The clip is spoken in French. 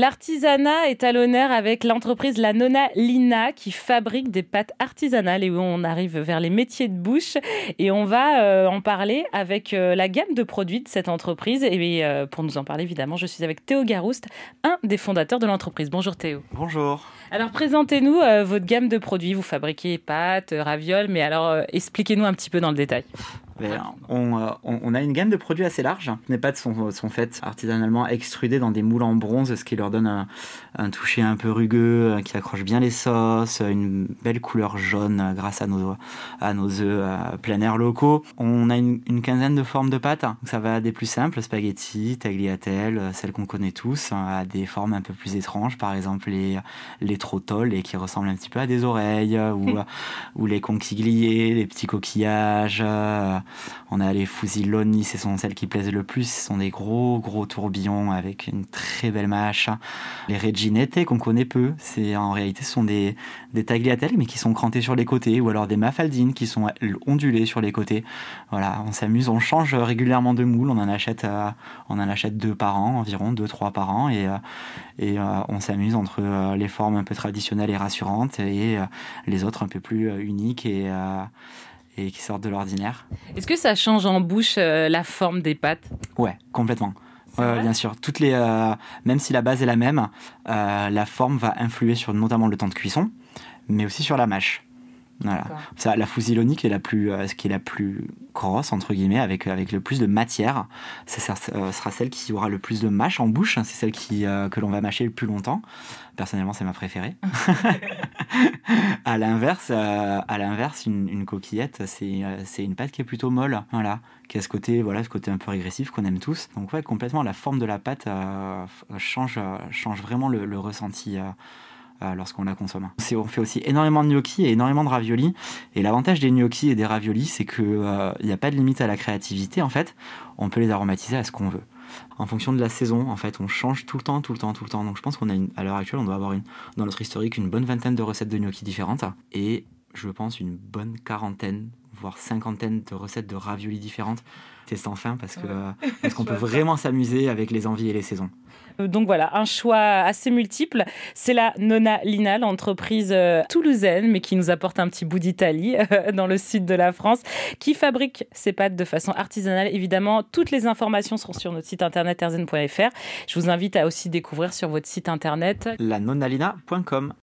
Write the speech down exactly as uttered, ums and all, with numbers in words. L'artisanat est à l'honneur avec l'entreprise La Nonna Lina qui fabrique des pâtes artisanales et où on arrive vers les métiers de bouche. Et on va euh, en parler avec euh, la gamme de produits de cette entreprise. Et euh, pour nous en parler, évidemment, je suis avec Théo Garouste, un des fondateurs de l'entreprise. Bonjour Théo. Bonjour. Alors présentez-nous euh, votre gamme de produits. Vous fabriquez pâtes, ravioles, mais alors euh, expliquez-nous un petit peu dans le détail. On, euh, on a une gamme de produits assez large. Les pâtes sont, sont faites artisanalement extrudées dans des moules en bronze, ce qui leur donne un, un toucher un peu rugueux, qui accroche bien les sauces, une belle couleur jaune grâce à nos, à nos œufs à plein air locaux. On a une, une quinzaine de formes de pâtes. Donc ça va des plus simples, spaghettis, tagliatelles, celles qu'on connaît tous, à des formes un peu plus étranges, par exemple les, les trottoles et qui ressemblent un petit peu à des oreilles, ou, ou les conquigliers, les petits coquillages. Euh, On a les fusiloni, ce sont celles qui plaisent le plus. Ce sont des gros, gros tourbillons avec une très belle mâche. Les reginette qu'on connaît peu, c'est, en réalité, ce sont des, des tagliatelles, mais qui sont crantées sur les côtés, ou alors des mafaldines qui sont ondulées sur les côtés. Voilà, on s'amuse, on change régulièrement de moule. On en achète, euh, on en achète deux par an, environ, deux, trois par an. Et, euh, et euh, on s'amuse entre euh, les formes un peu traditionnelles et rassurantes et euh, les autres un peu plus euh, uniques et... Euh, et qui sortent de l'ordinaire. Est-ce que ça change en bouche euh, la forme des pâtes ? Ouais, complètement. Euh, bien sûr, toutes les, euh, même si la base est la même, euh, la forme va influer sur notamment le temps de cuisson, mais aussi sur la mâche. Voilà. Ça, la fusiloni qui est la plus, euh, qui est la plus grosse entre guillemets, avec avec le plus de matière, ça sera, euh, sera celle qui aura le plus de mâche en bouche. C'est celle qui euh, que l'on va mâcher le plus longtemps. Personnellement, c'est ma préférée. à l'inverse, euh, à l'inverse, une, une coquillette, c'est euh, c'est une pâte qui est plutôt molle. Voilà, qui a ce côté, voilà, ce côté un peu régressif qu'on aime tous. Donc ouais, complètement, la forme de la pâte euh, change change vraiment le, le ressenti. Euh, Euh, lorsqu'on la consomme. On fait aussi énormément de gnocchi et énormément de raviolis. Et l'avantage des gnocchi et des raviolis, c'est qu'il n'y euh, a pas de limite à la créativité, en fait. On peut les aromatiser à ce qu'on veut. En fonction de la saison, en fait, on change tout le temps, tout le temps, tout le temps. Donc je pense qu'on a, une, à l'heure actuelle, on doit avoir une, dans notre historique une bonne vingtaine de recettes de gnocchi différentes. Et je pense une bonne quarantaine, voire cinquantaine de recettes de raviolis différentes. C'est sans fin parce que ouais. parce qu'on peut vraiment s'amuser avec les envies et les saisons. Donc voilà, un choix assez multiple. C'est la Nonna Lina, l'entreprise toulousaine, mais qui nous apporte un petit bout d'Italie euh, dans le sud de la France, qui fabrique ses pâtes de façon artisanale. Évidemment, toutes les informations sont sur notre site internet erzen point f r. Je vous invite à aussi découvrir sur votre site internet la nonna lina point com.